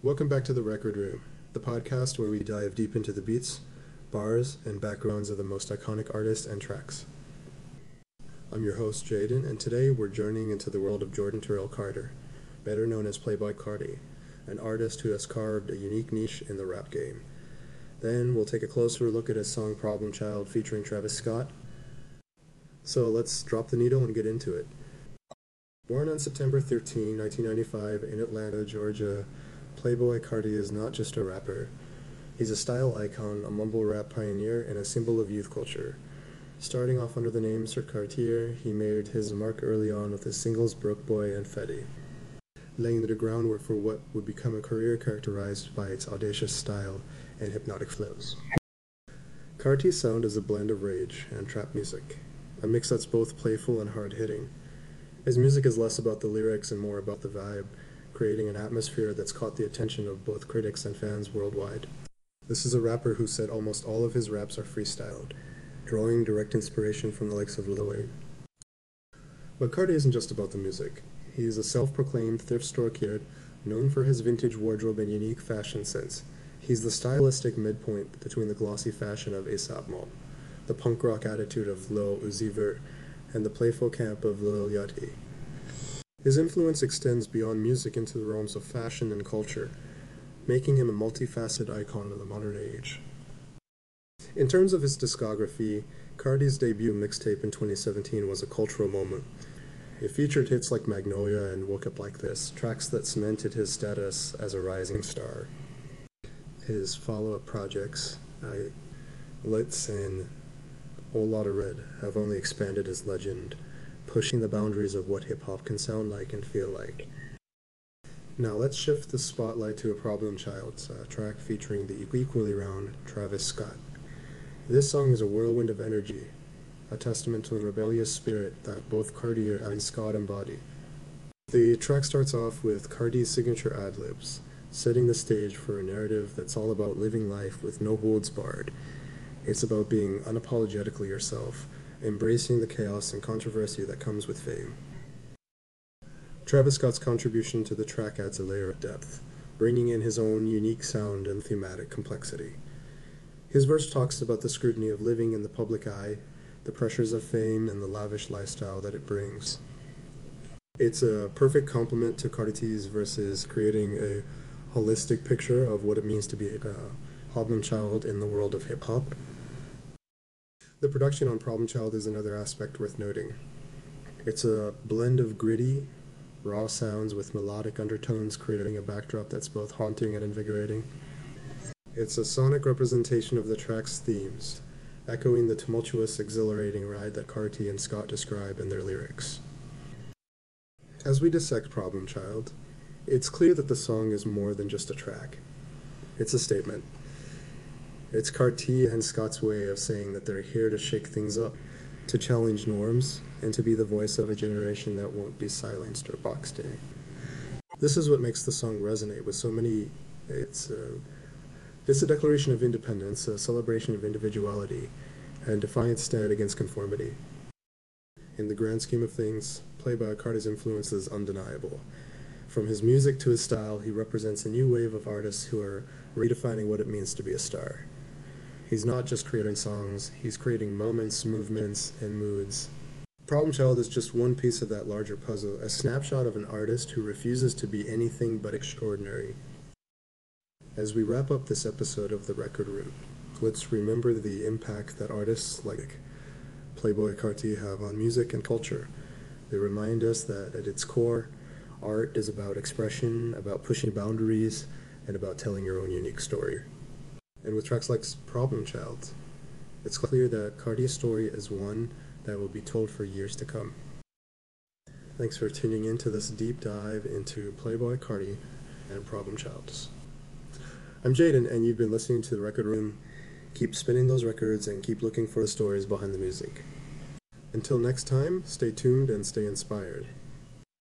Welcome back to The Record Room, the podcast where we dive deep into the beats, bars, and backgrounds of the most iconic artists and tracks. I'm your host, Jaden, and today we're journeying into the world of Jordan Terrell Carter, better known as Playboi Carti, an artist who has carved a unique niche in the rap game. Then we'll take a closer look at his song Problem Child featuring Travis Scott. So let's drop the needle and get into it. Born on September 13, 1995 in Atlanta, Georgia, Playboi Carti is not just a rapper. He's a style icon, a mumble rap pioneer, and a symbol of youth culture. Starting off under the name Sir Cartier, he made his mark early on with his singles Brooke Boy and Fetty, laying the groundwork for what would become a career characterized by its audacious style and hypnotic flows. Carti's sound is a blend of rage and trap music, a mix that's both playful and hard-hitting. His music is less about the lyrics and more about the vibe, creating an atmosphere that's caught the attention of both critics and fans worldwide. This is a rapper who said almost all of his raps are freestyled, drawing direct inspiration from the likes of Lil Wayne. But Carti isn't just about the music. He is a self-proclaimed thrift store kid, known for his vintage wardrobe and unique fashion sense. He's the stylistic midpoint between the glossy fashion of A$AP Mob, the punk rock attitude of Lil Uzi Vert, and the playful camp of Lil Yachty. His influence extends beyond music into the realms of fashion and culture, making him a multifaceted icon of the modern age. In terms of his discography, Carti's debut mixtape in 2017 was a cultural moment. It featured hits like Magnolia and Woke Up Like This, tracks that cemented his status as a rising star. His follow-up projects, Die Lit and Whole Lotta of Red, have only expanded his legend, pushing the boundaries of what hip-hop can sound like and feel like. Now let's shift the spotlight to a Problem Child's track featuring the equally round Travis Scott. This song is a whirlwind of energy, a testament to the rebellious spirit that both Cartier and Scott embody. The track starts off with Carti's signature ad-libs, setting the stage for a narrative that's all about living life with no holds barred. It's about being unapologetically yourself, embracing the chaos and controversy that comes with fame. Travis Scott's contribution to the track adds a layer of depth, bringing in his own unique sound and thematic complexity. His verse talks about the scrutiny of living in the public eye, the pressures of fame, and the lavish lifestyle that it brings. It's a perfect complement to Carti's verses, creating a holistic picture of what it means to be a problem child in the world of hip-hop. The production on Problem Child is another aspect worth noting. It's a blend of gritty, raw sounds with melodic undertones, creating a backdrop that's both haunting and invigorating. It's a sonic representation of the track's themes, echoing the tumultuous, exhilarating ride that Carti and Scott describe in their lyrics. As we dissect Problem Child, it's clear that the song is more than just a track. It's a statement. It's Carti and Scott's way of saying that they're here to shake things up, to challenge norms, and to be the voice of a generation that won't be silenced or boxed in. This is what makes the song resonate with so many. It's a declaration of independence, a celebration of individuality, and defiant stand against conformity. In the grand scheme of things, Playboi Carti's influence is undeniable. From his music to his style, he represents a new wave of artists who are redefining what it means to be a star. He's not just creating songs, he's creating moments, movements, and moods. Problem Child is just one piece of that larger puzzle, a snapshot of an artist who refuses to be anything but extraordinary. As we wrap up this episode of The Record Room, let's remember the impact that artists like Playboi Carti have on music and culture. They remind us that at its core, art is about expression, about pushing boundaries, and about telling your own unique story. And with tracks like Problem Child, it's clear that Carti's story is one that will be told for years to come. Thanks for tuning in to this deep dive into Playboi Carti. and Problem Childs. I'm Jaden, and you've been listening to The Record Room. Keep spinning those records and keep looking for the stories behind the music. Until next time, stay tuned and stay inspired.